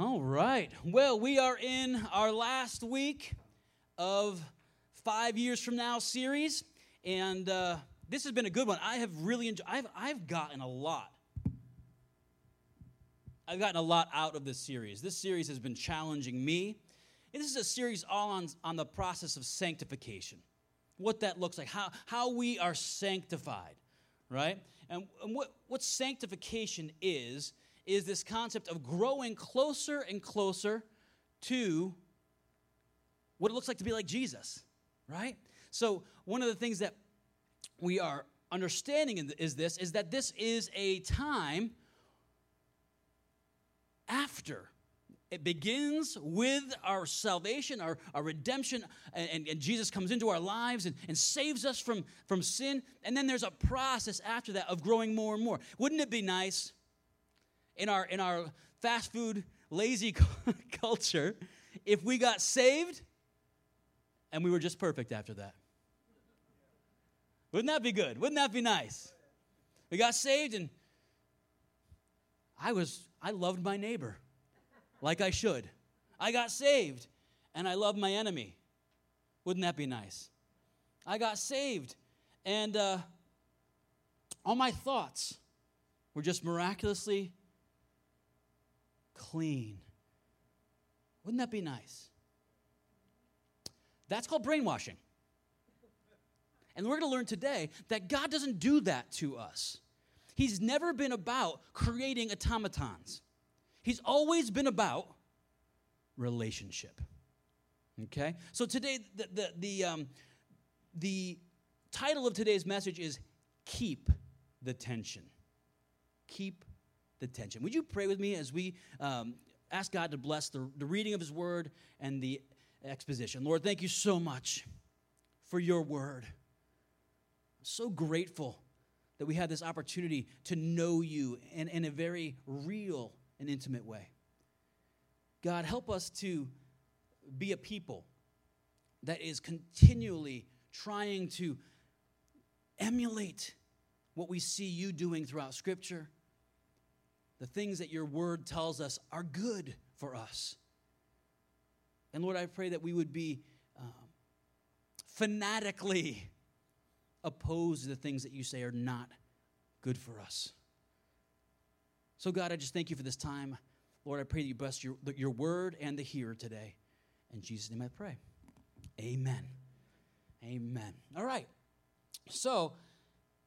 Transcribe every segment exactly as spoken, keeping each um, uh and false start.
All right. Well, we are in our last week of Five Years From Now series, and uh, this has been a good one. I have really enjoyed. I've I've gotten a lot. I've gotten a lot out of this series. This series has been challenging me. And this is a series all on on the process of sanctification, what that looks like, how how we are sanctified, right? And, and what what sanctification is. is this concept of growing closer and closer to what it looks like to be like Jesus, right? So one of the things that we are understanding is this, is that this is a time after. It begins with our salvation, our, our redemption, and, and Jesus comes into our lives and, and saves us from, from sin, and then there's a process after that of growing more and more. Wouldn't it be nice? In our in our fast food, lazy culture, if we got saved and we were just perfect after that. Wouldn't that be good? Wouldn't that be nice? We got saved and I was I loved my neighbor like I should. I got saved and I loved my enemy. Wouldn't that be nice? I got saved and uh, all my thoughts were just miraculously clean. Wouldn't that be nice? That's called brainwashing. And we're going to learn today that God doesn't do that to us. He's never been about creating automatons. He's always been about relationship. Okay? So today, the the the, um, the title of today's message is Keep the Tension. Keep the tension. Would you pray with me as we um, ask God to bless the, the reading of his word and the exposition? Lord, thank you so much for your word. I'm so grateful that we have this opportunity to know you in, in a very real and intimate way. God, help us to be a people that is continually trying to emulate what we see you doing throughout Scripture. The things that your word tells us are good for us. And Lord, I pray that we would be um, fanatically opposed to the things that you say are not good for us. So God, I just thank you for this time. Lord, I pray that you bless your, your word and the hearer today. In Jesus' name I pray. Amen. Amen. All right. So,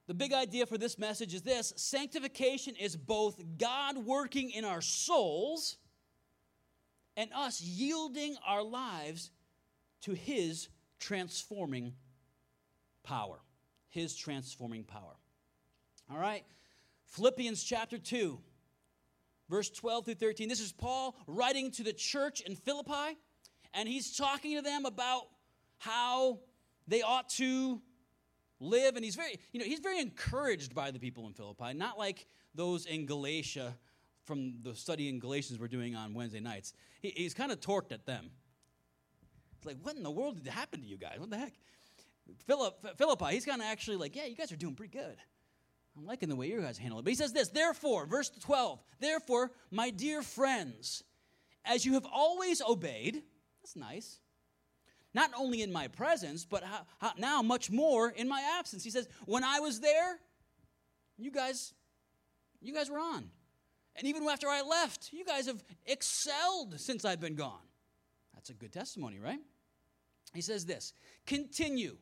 the big idea for this message is this: sanctification is both God working in our souls and us yielding our lives to his transforming power. His transforming power. All right? Philippians chapter two, verse twelve through thirteen. This is Paul writing to the church in Philippi, and he's talking to them about how they ought to live, and he's very, you know, he's very encouraged by the people in Philippi, not like those in Galatia from the study in Galatians we're doing on Wednesday nights. He, he's kind of torqued at them. It's like, what in the world did happen to you guys? What the heck? Philip, Philippi, he's kind of actually like, yeah, you guys are doing pretty good. I'm liking the way you guys handle it. But he says this, therefore, verse twelve, therefore, my dear friends, as you have always obeyed, that's nice, not only in my presence, but how, how, now much more in my absence. He says, when I was there, you guys, you guys were on. And even after I left, you guys have excelled since I've been gone. That's a good testimony, right? He says this, continue,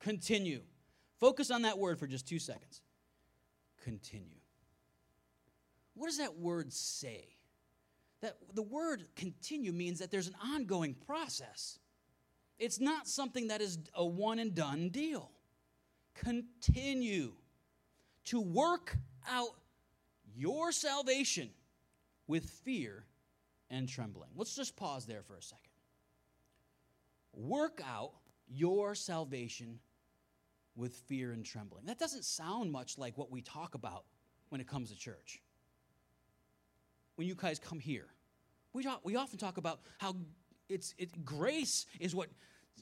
continue. Focus on that word for just two seconds. Continue. What does that word say? That the word continue means that there's an ongoing process. It's not something that is a one-and-done deal. Continue to work out your salvation with fear and trembling. Let's just pause there for a second. Work out your salvation with fear and trembling. That doesn't sound much like what we talk about when it comes to church. When you guys come here, we talk, we often talk about how It's it grace is what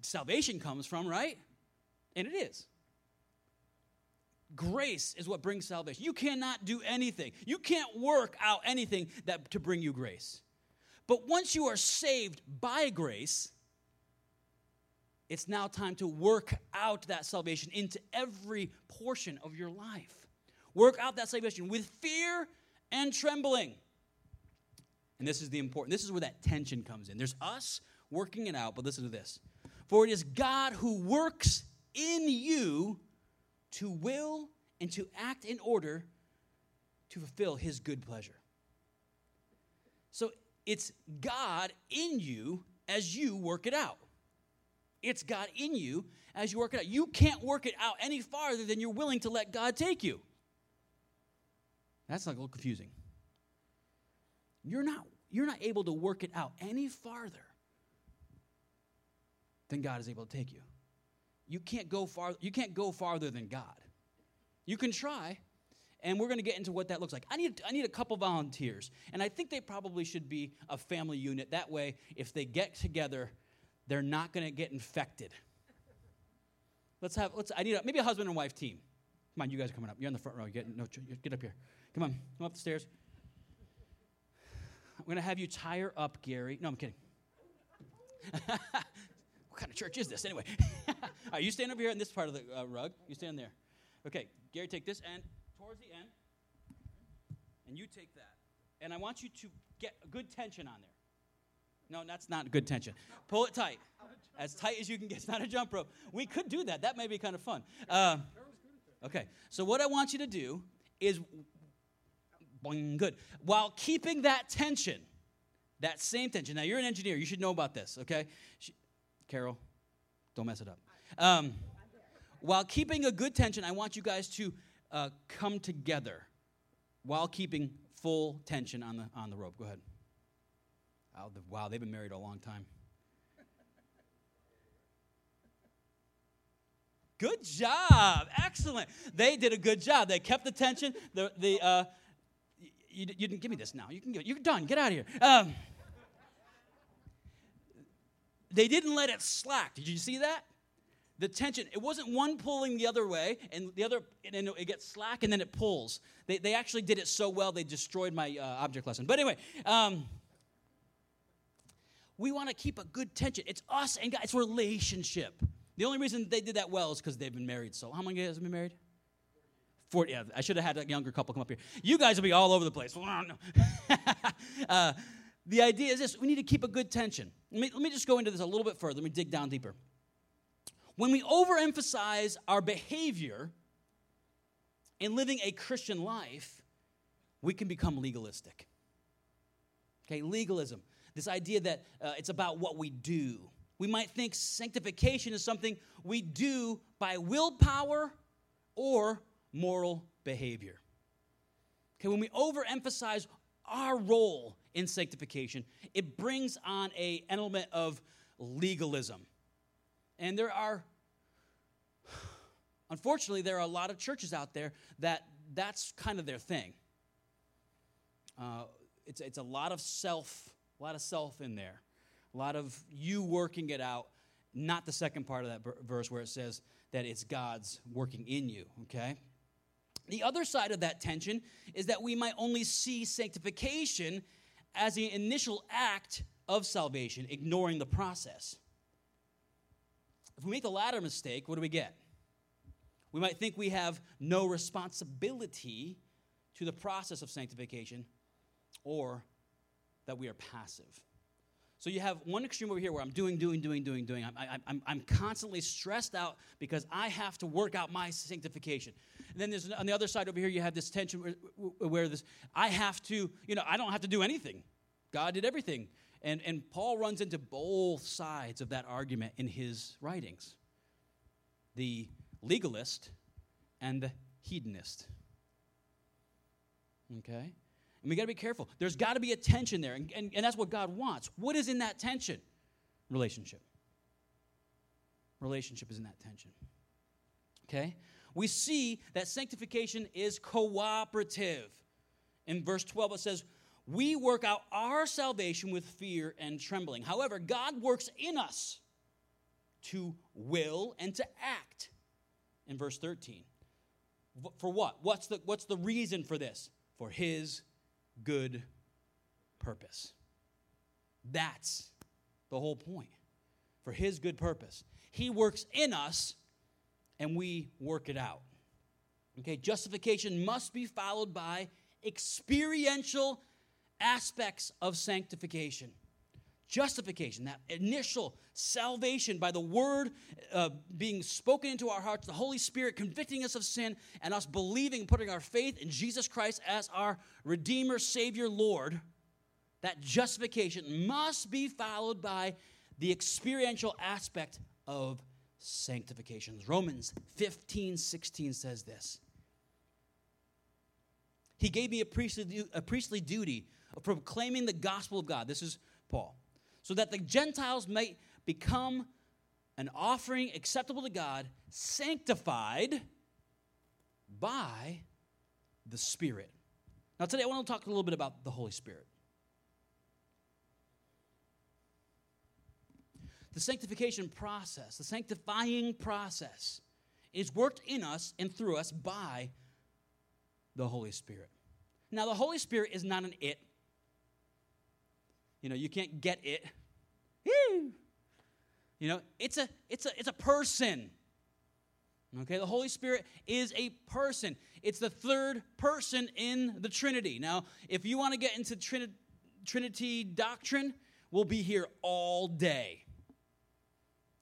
salvation comes from, right? And it is. Grace is what brings salvation. You cannot do anything. You can't work out anything that to bring you grace. But once you are saved by grace, it's now time to work out that salvation into every portion of your life. Work out that salvation with fear and trembling. And this is the important, this is where that tension comes in. There's us working it out, but listen to this. For it is God who works in you to will and to act in order to fulfill his good pleasure. So it's God in you as you work it out. It's God in you as you work it out. You can't work it out any farther than you're willing to let God take you. That's like a little confusing. You're not, you're not able to work it out any farther than God is able to take you. You can't go far, you can't go farther than God. You can try, and we're going to get into what that looks like. I need I need a couple volunteers, and I think they probably should be a family unit. That way, if they get together, they're not going to get infected. Let's have let's I need a, maybe a husband and wife team. Come on, you guys are coming up. You're in the front row. Get no get up here. Come on. Come up the stairs. I'm going to have you tire up, Gary. No, I'm kidding. What kind of church is this anyway? All right, you stand over here in this part of the uh, rug. You stand there. Okay, Gary, take this end towards the end, and you take that. And I want you to get good tension on there. No, that's not good tension. Pull it tight, as tight as you can get. It's not a jump rope. We could do that. That may be kind of fun. Uh, okay, so what I want you to do is, boing, good, while keeping that tension, that same tension. Now, you're an engineer. You should know about this, okay? She, Carol, don't mess it up. Um, While keeping a good tension, I want you guys to uh, come together while keeping full tension on the on the rope. Go ahead. Oh, the, wow, they've been married a long time. Good job. Excellent. They did a good job. They kept the tension. The, the, uh, you, you didn't give me this now. You can give, you're done. Get out of here. Um, they didn't let it slack. Did you see that? The tension, it wasn't one pulling the other way, and the other, and then it gets slack, and then it pulls. They they actually did it so well, they destroyed my uh, object lesson. But anyway, um, we want to keep a good tension. It's us and God. It's a relationship. The only reason they did that well is because they've been married. So how many of you guys have been married? Forty. Yeah, I should have had that younger couple come up here. You guys will be all over the place. uh, the idea is this. We need to keep a good tension. Let me, let me just go into this a little bit further. Let me dig down deeper. When we overemphasize our behavior in living a Christian life, we can become legalistic. Okay, legalism. This idea that uh, it's about what we do. We might think sanctification is something we do by willpower or moral behavior. Okay, when we overemphasize our role in sanctification, it brings on an element of legalism. And there are, unfortunately, there are a lot of churches out there that that's kind of their thing. Uh, it's it's a lot of self, a lot of self in there, a lot of you working it out. Not the second part of that b- verse where it says that it's God's working in you. Okay. The other side of that tension is that we might only see sanctification as the initial act of salvation, ignoring the process. If we make the latter mistake, what do we get? We might think we have no responsibility to the process of sanctification, or that we are passive. So you have one extreme over here where I'm doing, doing, doing, doing, doing. I'm, I, I'm, I'm constantly stressed out because I have to work out my sanctification. And then there's on the other side over here, you have this tension where, where this I have to, you know, I don't have to do anything. God did everything. And and Paul runs into both sides of that argument in his writings. The legalist and the hedonist. Okay? And we got to be careful. There's got to be a tension there. And, and, and that's what God wants. What is in that tension? Relationship. Relationship is in that tension. Okay? We see that sanctification is cooperative. In verse twelve it says, we work out our salvation with fear and trembling. However, God works in us to will and to act. In verse thirteen. For what? What's the, what's the reason for this? For his good purpose. That's the whole point, for his good purpose. He works in us, and we work it out. Okay, justification must be followed by experiential aspects of sanctification. Justification, that initial salvation by the word uh, being spoken into our hearts, the Holy Spirit convicting us of sin, and us believing, putting our faith in Jesus Christ as our Redeemer, Savior, Lord. That justification must be followed by the experiential aspect of sanctification. Romans fifteen sixteen says this. He gave me a priestly, a priestly duty of proclaiming the gospel of God. This is Paul. So that the Gentiles might become an offering acceptable to God, sanctified by the Spirit. Now today I want to talk a little bit about the Holy Spirit. The sanctification process, the sanctifying process, is worked in us and through us by the Holy Spirit. Now, the Holy Spirit is not an it. You know, you can't get it. Woo! You know, it's a it's a it's a person. Okay, the Holy Spirit is a person. It's the third person in the Trinity. Now, if you want to get into Trini- Trinity doctrine, we'll be here all day.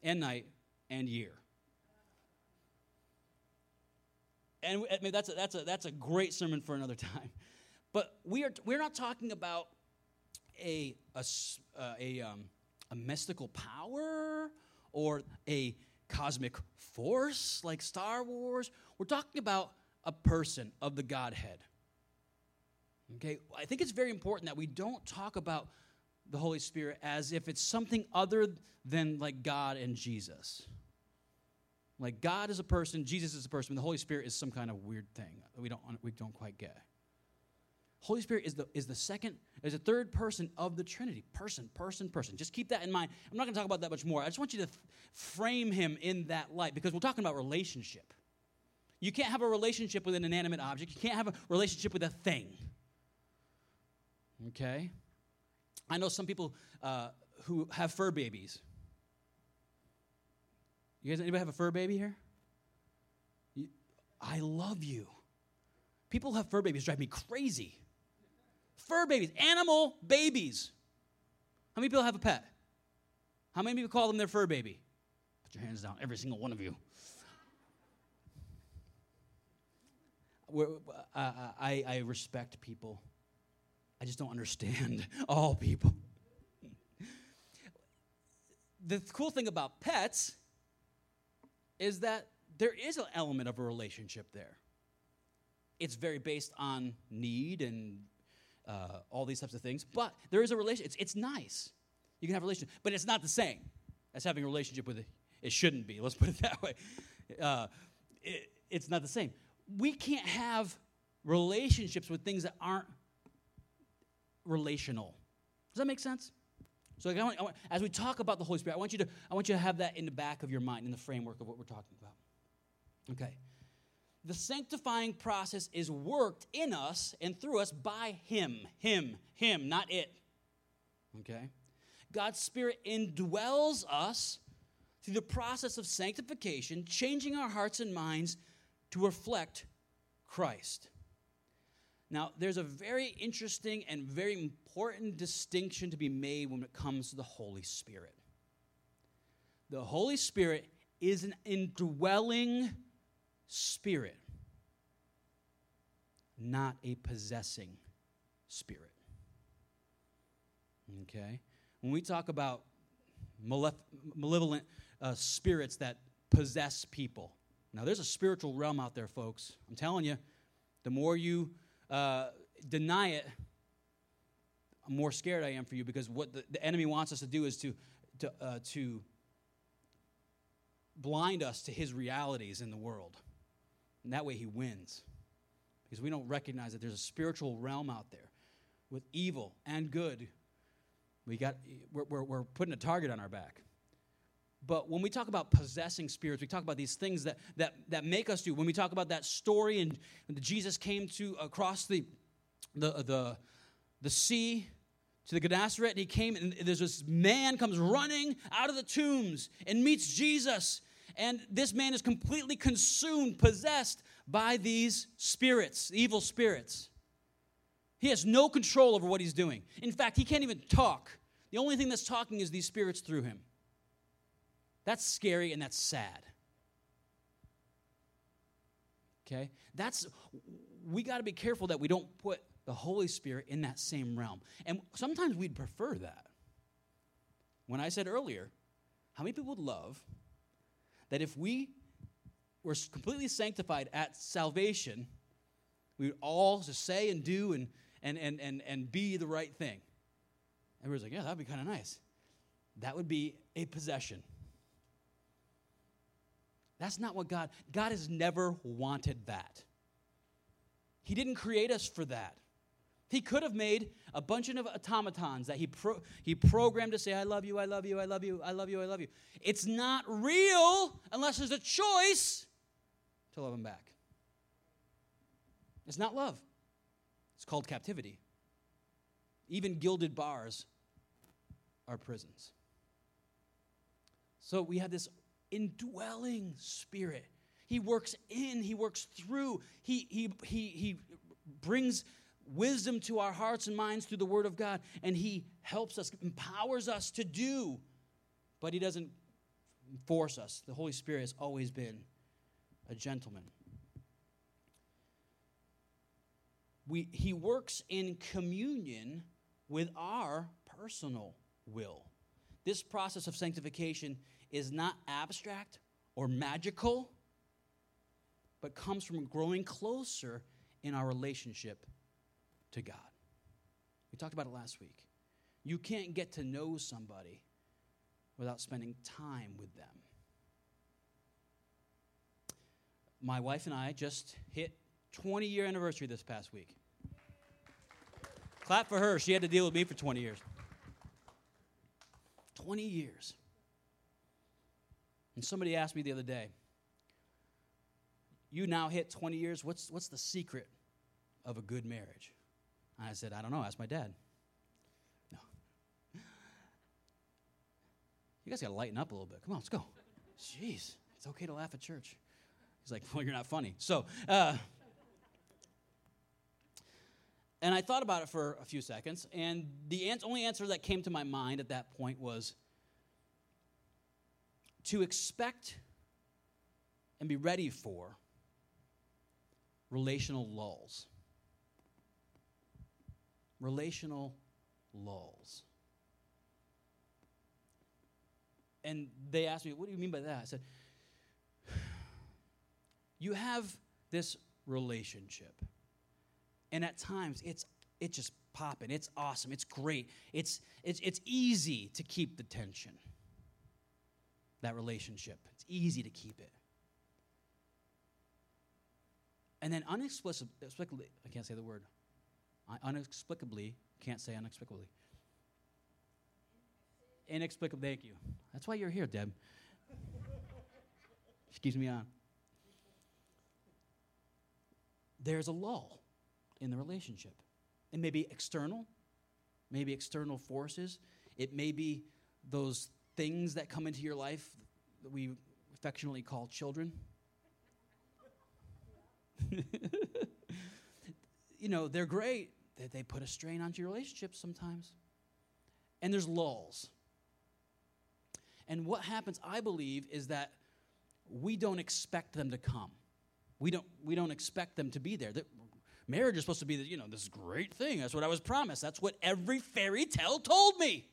And night, and year. And I mean, that's a, that's a, that's a great sermon for another time. But we are we're not talking about a a a, um, a mystical power or a cosmic force like Star Wars. We're talking about a person of the Godhead. Okay, I think it's very important that we don't talk about the Holy Spirit as if it's something other than like God and Jesus. Like God is a person, Jesus is a person, and the Holy Spirit is some kind of weird thing that we don't we don't quite get. Holy Spirit is the is the second, is the third person of the Trinity. Person, person, person. Just keep that in mind. I'm not going to talk about that much more. I just want you to th- frame him in that light, because we're talking about relationship. You can't have a relationship with an inanimate object. You can't have a relationship with a thing. Okay? I know some people uh, who have fur babies. You guys, anybody have a fur baby here? You, I love you. People who have fur babies drive me crazy. Fur babies, animal babies. How many people have a pet? How many people call them their fur baby? Put your hands down, every single one of you. We're, uh, I, I respect people. I just don't understand all people. The cool thing about pets is that there is an element of a relationship there. It's very based on need and uh, all these types of things, but there is a relationship. It's, it's nice. You can have a relationship, but it's not the same as having a relationship with it. It shouldn't be. Let's put it that way. Uh, it, it's not the same. We can't have relationships with things that aren't relational. Does that make sense? So I want, I want, as we talk about the Holy Spirit, I want you to I want you to have that in the back of your mind, in the framework of what we're talking about. Okay. The sanctifying process is worked in us and through us by Him. Him. Him, not it. Okay. God's Spirit indwells us through the process of sanctification, changing our hearts and minds to reflect Christ. Now, there's a very interesting and very important distinction to be made when it comes to the Holy Spirit. The Holy Spirit is an indwelling spirit, not a possessing spirit. Okay? When we talk about malef- malevolent uh, spirits that possess people, now there's a spiritual realm out there, folks. I'm telling you, the more you Uh, deny it, I'm more scared I am for you, because what the, the enemy wants us to do is to to, uh, to blind us to his realities in the world. And that way he wins, because we don't recognize that there's a spiritual realm out there with evil and good. We got we're, we're, we're putting a target on our back. But when we talk about possessing spirits, we talk about these things that that that make us do. When we talk about that story and Jesus came to across the the the, the sea to the Gennesaret, and he came, and there's this man comes running out of the tombs and meets Jesus. And this man is completely consumed, possessed by these spirits, evil spirits. He has no control over what he's doing. In fact, he can't even talk. The only thing that's talking is these spirits through him. That's scary and that's sad. Okay? That's, we got to be careful that we don't put the Holy Spirit in that same realm. And sometimes we'd prefer that. When I said earlier, how many people would love that if we were completely sanctified at salvation, we would all just say and do and and and and, and be the right thing. Everybody's like, yeah, that'd be kind of nice. That would be a possession. That's not what God, God has never wanted that. He didn't create us for that. He could have made a bunch of automatons that he pro- he programmed to say, I love you, I love you, I love you, I love you, I love you. It's not real unless there's a choice to love him back. It's not love. It's called captivity. Even gilded bars are prisons. So we have this indwelling spirit. He works in, he works through, he he he he brings wisdom to our hearts and minds through the Word of God, and he helps us, empowers us to do, but he doesn't force us. The Holy Spirit has always been a gentleman. We, he works in communion with our personal will. This process of sanctification is not abstract or magical, but comes from growing closer in our relationship to God. We talked about it last week. You can't get to know somebody without spending time with them. My wife and I just hit twenty-year anniversary this past week. Clap for her. She had to deal with me for twenty years. twenty years. And somebody asked me the other day, you now hit twenty years. What's, what's the secret of a good marriage? I said, I don't know. Ask my dad. No. You guys got to lighten up a little bit. Come on, let's go. Jeez, it's okay to laugh at church. He's like, well, you're not funny. So, uh, and I thought about it for a few seconds, and the an- only answer that came to my mind at that point was to expect and be ready for relational lulls. Relational lulls. And they asked me, what do you mean by that? I said, you have this relationship, and at times it's it's just popping. It's awesome. It's great. It's it's it's easy to keep the tension. That relationship. It's easy to keep it. And then inexplicably, I can't say the word. I inexplicably, can't say inexplicably. Inexplicably, thank you. That's why you're here, Deb. She keeps me on. There's a lull in the relationship. It may be external, maybe external forces. It may be those things that come into your life that we affectionately call children. You know, they're great. They, they put a strain onto your relationships sometimes. And there's lulls. And what happens, I believe, is that we don't expect them to come. We don't we don't expect them to be there. That marriage is supposed to be, you know, this great thing. That's what I was promised. That's what every fairy tale told me.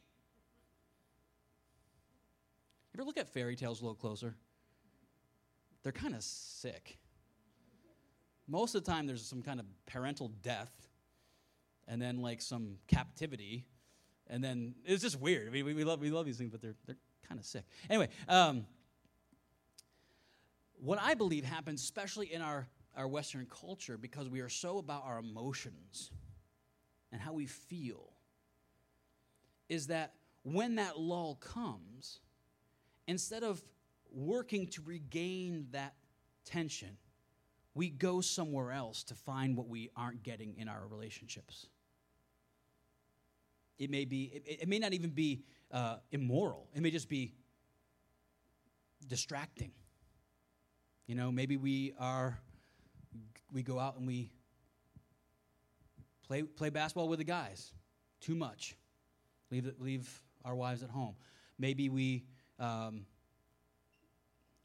Ever look at fairy tales a little closer? They're kind of sick. Most of the time, there's some kind of parental death, and then like some captivity, and then it's just weird. I mean, we, we love we love these things, but they're they're kind of sick. Anyway, um, what I believe happens, especially in our our Western culture, because we are so about our emotions and how we feel, is that when that lull comes, instead of working to regain that tension, we go somewhere else to find what we aren't getting in our relationships. It may be. It, it may not even be uh, immoral. It may just be distracting. You know, maybe we are. We go out and we play play basketball with the guys too much. Leave leave our wives at home. Maybe we. Um,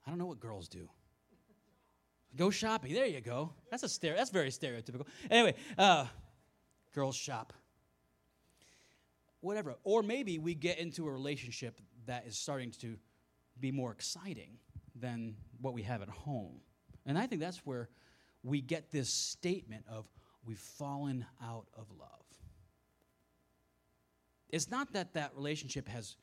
I don't know what girls do. Go shopping. There you go. That's a stere- That's very stereotypical. Anyway, uh, girls shop. Whatever. Or maybe we get into a relationship that is starting to be more exciting than what we have at home. And I think that's where we get this statement of we've fallen out of love. It's not that that relationship has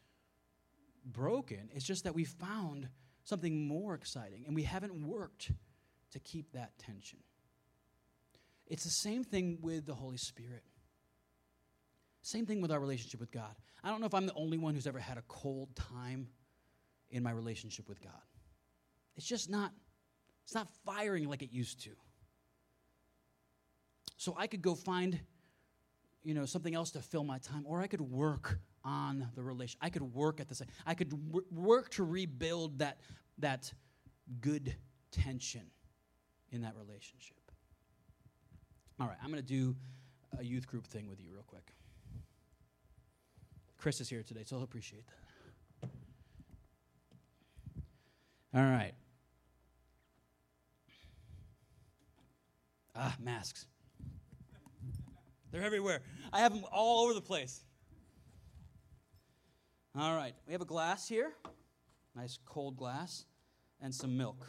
broken. It's just that we found something more exciting, and we haven't worked to keep that tension. It's the same thing with the Holy Spirit. Same thing with our relationship with God. I don't know if I'm the only one who's ever had a cold time in my relationship with God. It's just not, it's not firing like it used to. So I could go find, you know, something else to fill my time, or I could work on the relation. I could work at this. I could w- work to rebuild that that good tension in that relationship. All right, I'm going to do a youth group thing with you real quick. Chris is here today, so I'll appreciate that. All right. Ah, masks. They're everywhere. I have them all over the place. All right, we have a glass here, nice cold glass, and some milk,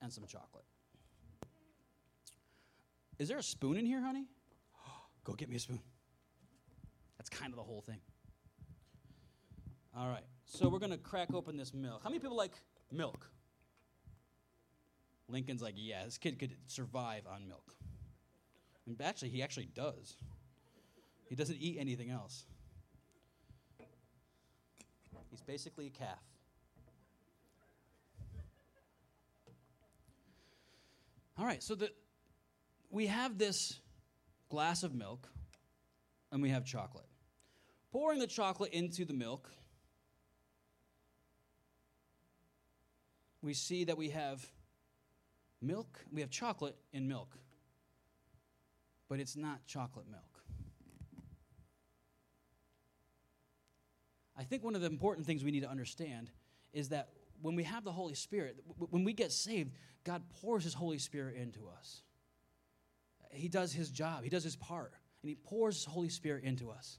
and some chocolate. Is there a spoon in here, honey? Go get me a spoon. That's kind of the whole thing. All right, so we're going to crack open this milk. How many people like milk? Lincoln's like, yeah, this kid could survive on milk. And actually, he actually does. He doesn't eat anything else. He's basically a calf. All right, so the, we have this glass of milk, and we have chocolate. Pouring the chocolate into the milk, we see that we have milk. We have chocolate in milk, but it's not chocolate milk. I think one of the important things we need to understand is that when we have the Holy Spirit, w- when we get saved, God pours his Holy Spirit into us. He does his job. He does his part. And he pours his Holy Spirit into us.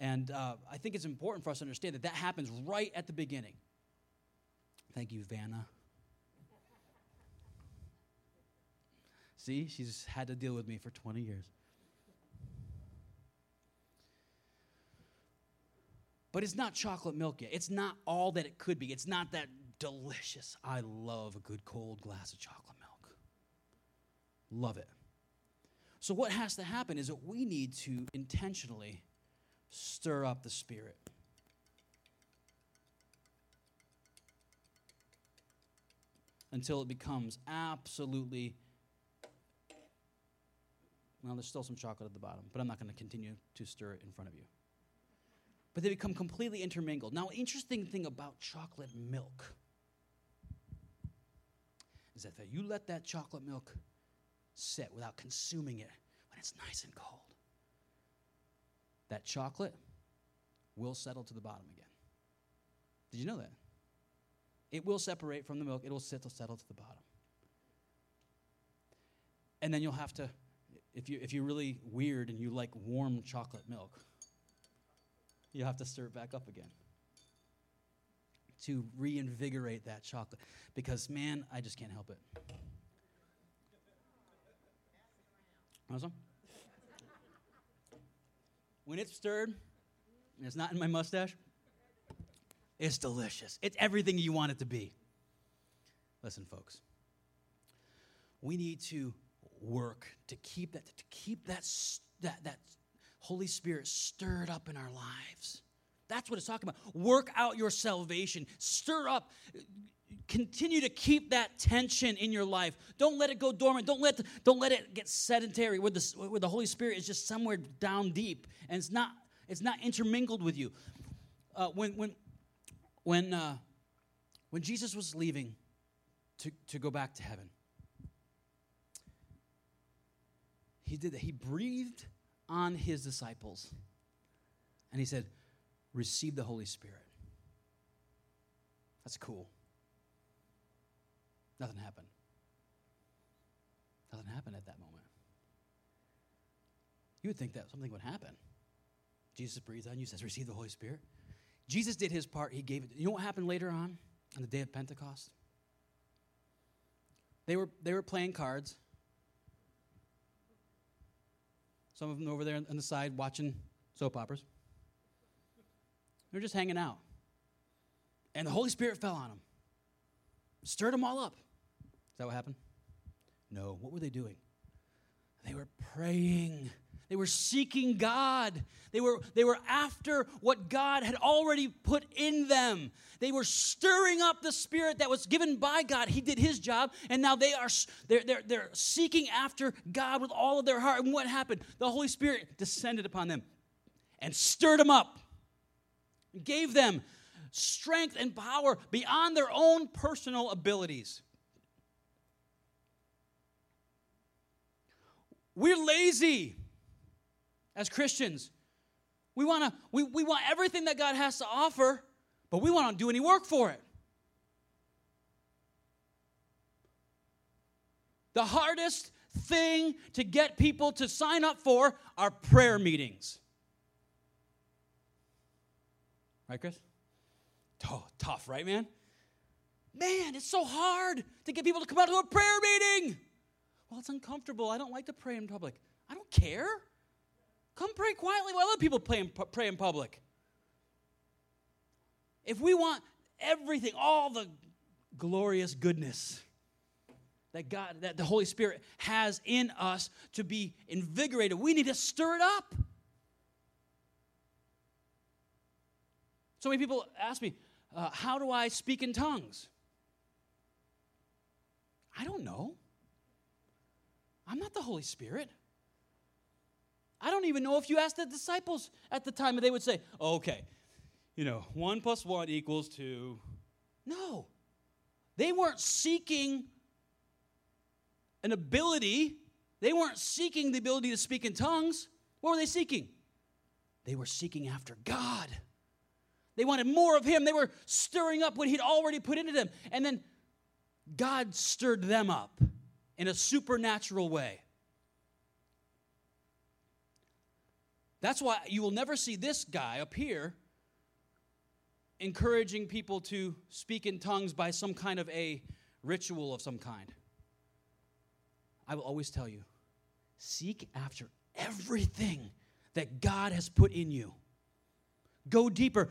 And uh, I think it's important for us to understand that that happens right at the beginning. Thank you, Vanna. See, she's had to deal with me for twenty years. But it's not chocolate milk yet. It's not all that it could be. It's not that delicious. I love a good cold glass of chocolate milk. Love it. So what has to happen is that we need to intentionally stir up the Spirit. Until it becomes absolutely... Well, there's still some chocolate at the bottom, but I'm not going to continue to stir it in front of you. But they become completely intermingled. Now, interesting thing about chocolate milk is that if you let that chocolate milk sit without consuming it when it's nice and cold, that chocolate will settle to the bottom again. Did you know that? It will separate from the milk. It will settle, settle to the bottom. And then you'll have to, if you, if you're really weird and you like warm chocolate milk, you'll have to stir it back up again to reinvigorate that chocolate. Because, man, I just can't help it. Awesome. When it's stirred, and it's not in my mustache, it's delicious. It's everything you want it to be. Listen, folks. We need to work to keep that to keep that that that Holy Spirit stirred up in our lives, That's what it's talking about. Work out your salvation. Stir up. Continue to keep that tension in your life. Don't let it go dormant. Don't let the, don't let it get sedentary where the, where the Holy Spirit is just somewhere down deep and it's not it's not intermingled with you. Uh, when when when uh, when Jesus was leaving to, to go back to heaven, he did that. He breathed on his disciples and he said, "Receive the Holy Spirit." That's cool. Nothing happened. Nothing happened at that moment. You would think that something would happen. Jesus breathes on you, says, "Receive the Holy Spirit." Jesus did his part. He gave it. You know what happened later on, on the day of Pentecost? They were, they were playing cards. Some of them over there on the side watching soap operas. They were just hanging out. And the Holy Spirit fell on them. Stirred them all up. Is that what happened? No. What were they doing? They were praying. They were seeking God. They were, they were after what God had already put in them. They were stirring up the Spirit that was given by God. He did his job, and now they are, they're, they're, they're seeking after God with all of their heart. And what happened? The Holy Spirit descended upon them and stirred them up, gave them strength and power beyond their own personal abilities. We're lazy as Christians. We want to we, we want everything that God has to offer, but we want to do any work for it. The hardest thing to get people to sign up for are prayer meetings. Right, Chris? Oh, tough, right, man? Man, it's so hard to get people to come out to a prayer meeting. Well, it's uncomfortable. I don't like to pray in public. I don't care. Come pray quietly while other people pray in, pray in public. If we want everything, all the glorious goodness that God, that the Holy Spirit has in us to be invigorated, we need to stir it up. So many people ask me, Uh, how do I speak in tongues? I don't know. I'm not the Holy Spirit. I don't even know if you asked the disciples at the time, they would say, okay, you know, one plus one equals two. No. They weren't seeking an ability. They weren't seeking the ability to speak in tongues. What were they seeking? They were seeking after God. They wanted more of him. They were stirring up what he'd already put into them. And then God stirred them up in a supernatural way. That's why you will never see this guy up here encouraging people to speak in tongues by some kind of a ritual of some kind. I will always tell you, seek after everything that God has put in you. Go deeper.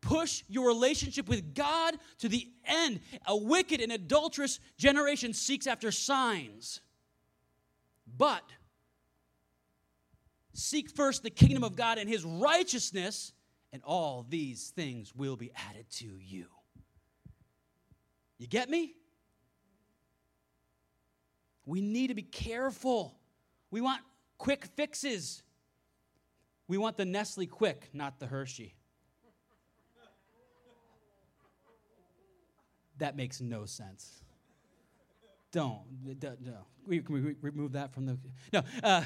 Push your relationship with God to the end. A wicked and adulterous generation seeks after signs. But seek first the kingdom of God and his righteousness, and all these things will be added to you. You get me? We need to be careful. We want quick fixes. We want the Nestle Quick, not the Hershey. That makes no sense. Don't. No. We, can we remove that from the... No. Uh,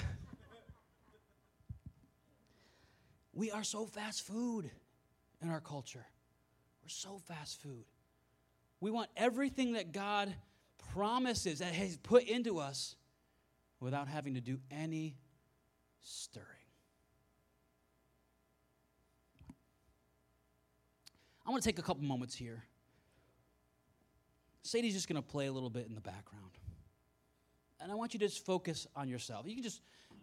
we are so fast food in our culture. We're so fast food. We want everything that God promises, that he's put into us, without having to do any stirring. I want to take a couple moments here. Sadie's just going to play a little bit in the background. And I want you to just focus on yourself. You can just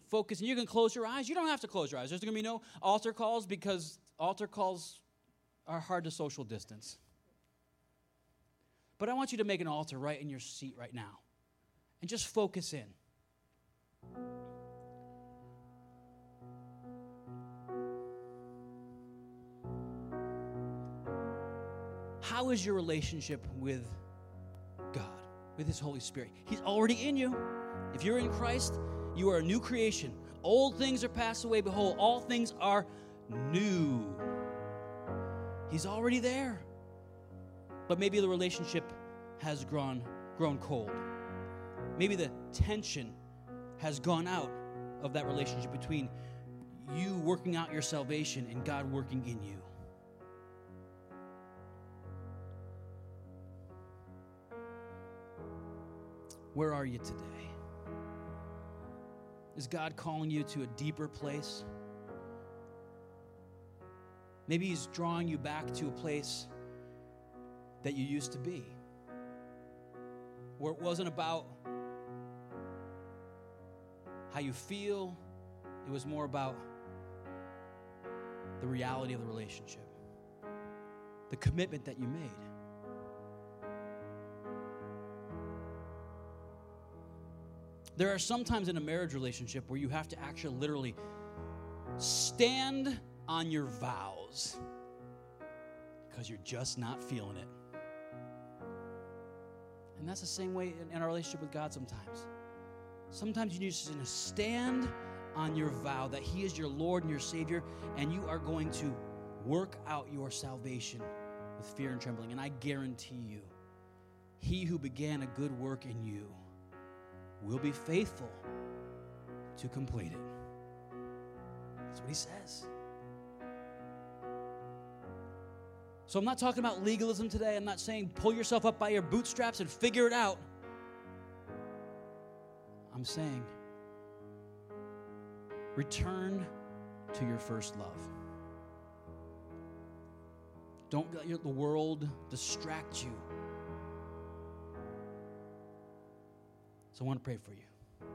focus, and you can close your eyes. You don't have to close your eyes. There's going to be no altar calls because altar calls are hard to social distance. But I want you to make an altar right in your seat right now. And just focus in. How is your relationship with God, with His Holy Spirit? He's already in you. If you're in Christ, you are a new creation. Old things are passed away. Behold, all things are new. He's already there. But maybe the relationship has grown, grown cold. Maybe the tension has gone out of that relationship between you working out your salvation and God working in you. Where are you today? Is God calling you to a deeper place? Maybe He's drawing you back to a place that you used to be, where it wasn't about how you feel. It was more about the reality of the relationship, the commitment that you made. There are sometimes in a marriage relationship where you have to actually literally stand on your vows because you're just not feeling it. And that's the same way in our relationship with God sometimes. Sometimes you need to stand on your vow that He is your Lord and your Savior, and you are going to work out your salvation with fear and trembling. And I guarantee you, He who began a good work in you will be faithful to complete it. That's what He says. So I'm not talking about legalism today. I'm not saying pull yourself up by your bootstraps and figure it out. I'm saying return to your first love. Don't let the world distract you. So I want to pray for you.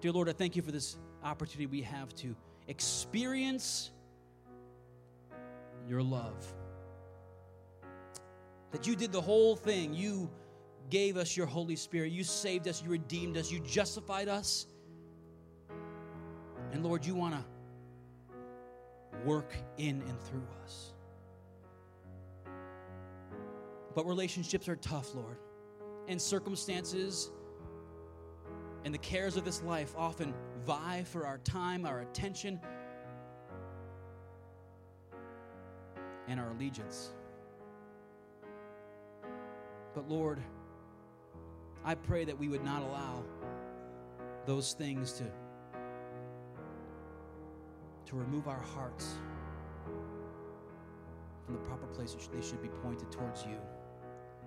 Dear Lord, I thank You for this opportunity we have to experience Your love. That You did the whole thing. You gave us Your Holy Spirit. You saved us. You redeemed us. You justified us. And Lord, You want to work in and through us. But relationships are tough, Lord. And circumstances and the cares of this life often vie for our time, our attention, and our allegiance. But Lord, I pray that we would not allow those things to to remove our hearts from the proper place they should be pointed towards You.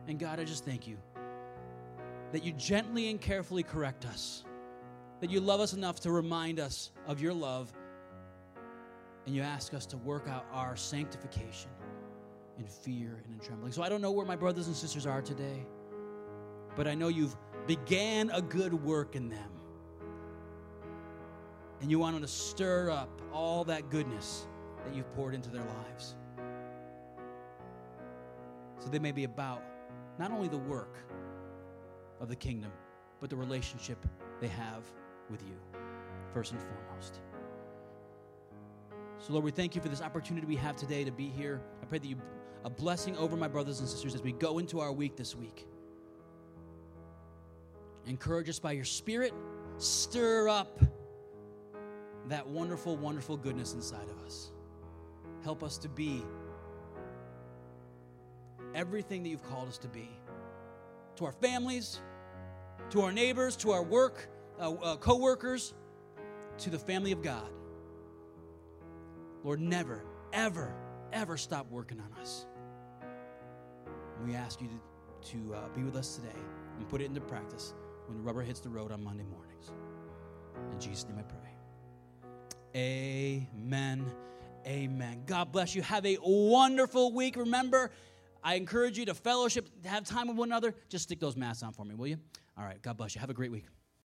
And God, I just thank You that You gently and carefully correct us, that You love us enough to remind us of Your love, and You ask us to work out our sanctification in fear and in trembling. So I don't know where my brothers and sisters are today, but I know You've began a good work in them. And You want them to stir up all that goodness that You've poured into their lives. So they may be about not only the work of the kingdom, but the relationship they have with You, first and foremost. So Lord, we thank You for this opportunity we have today to be here. I pray that You a blessing over my brothers and sisters as we go into our week this week. Encourage us by Your Spirit. Stir up that wonderful, wonderful goodness inside of us. Help us to be everything that You've called us to be, to our families, to our neighbors, to our work, uh, uh, co-workers, to the family of God. Lord, never, ever, ever stop working on us. We ask You to, to uh, be with us today and put it into practice when the rubber hits the road on Monday mornings. In Jesus' name I pray. Amen. Amen. God bless you. Have a wonderful week. Remember, I encourage you to fellowship, to have time with one another. Just stick those masks on for me, will you? All right. God bless you. Have a great week.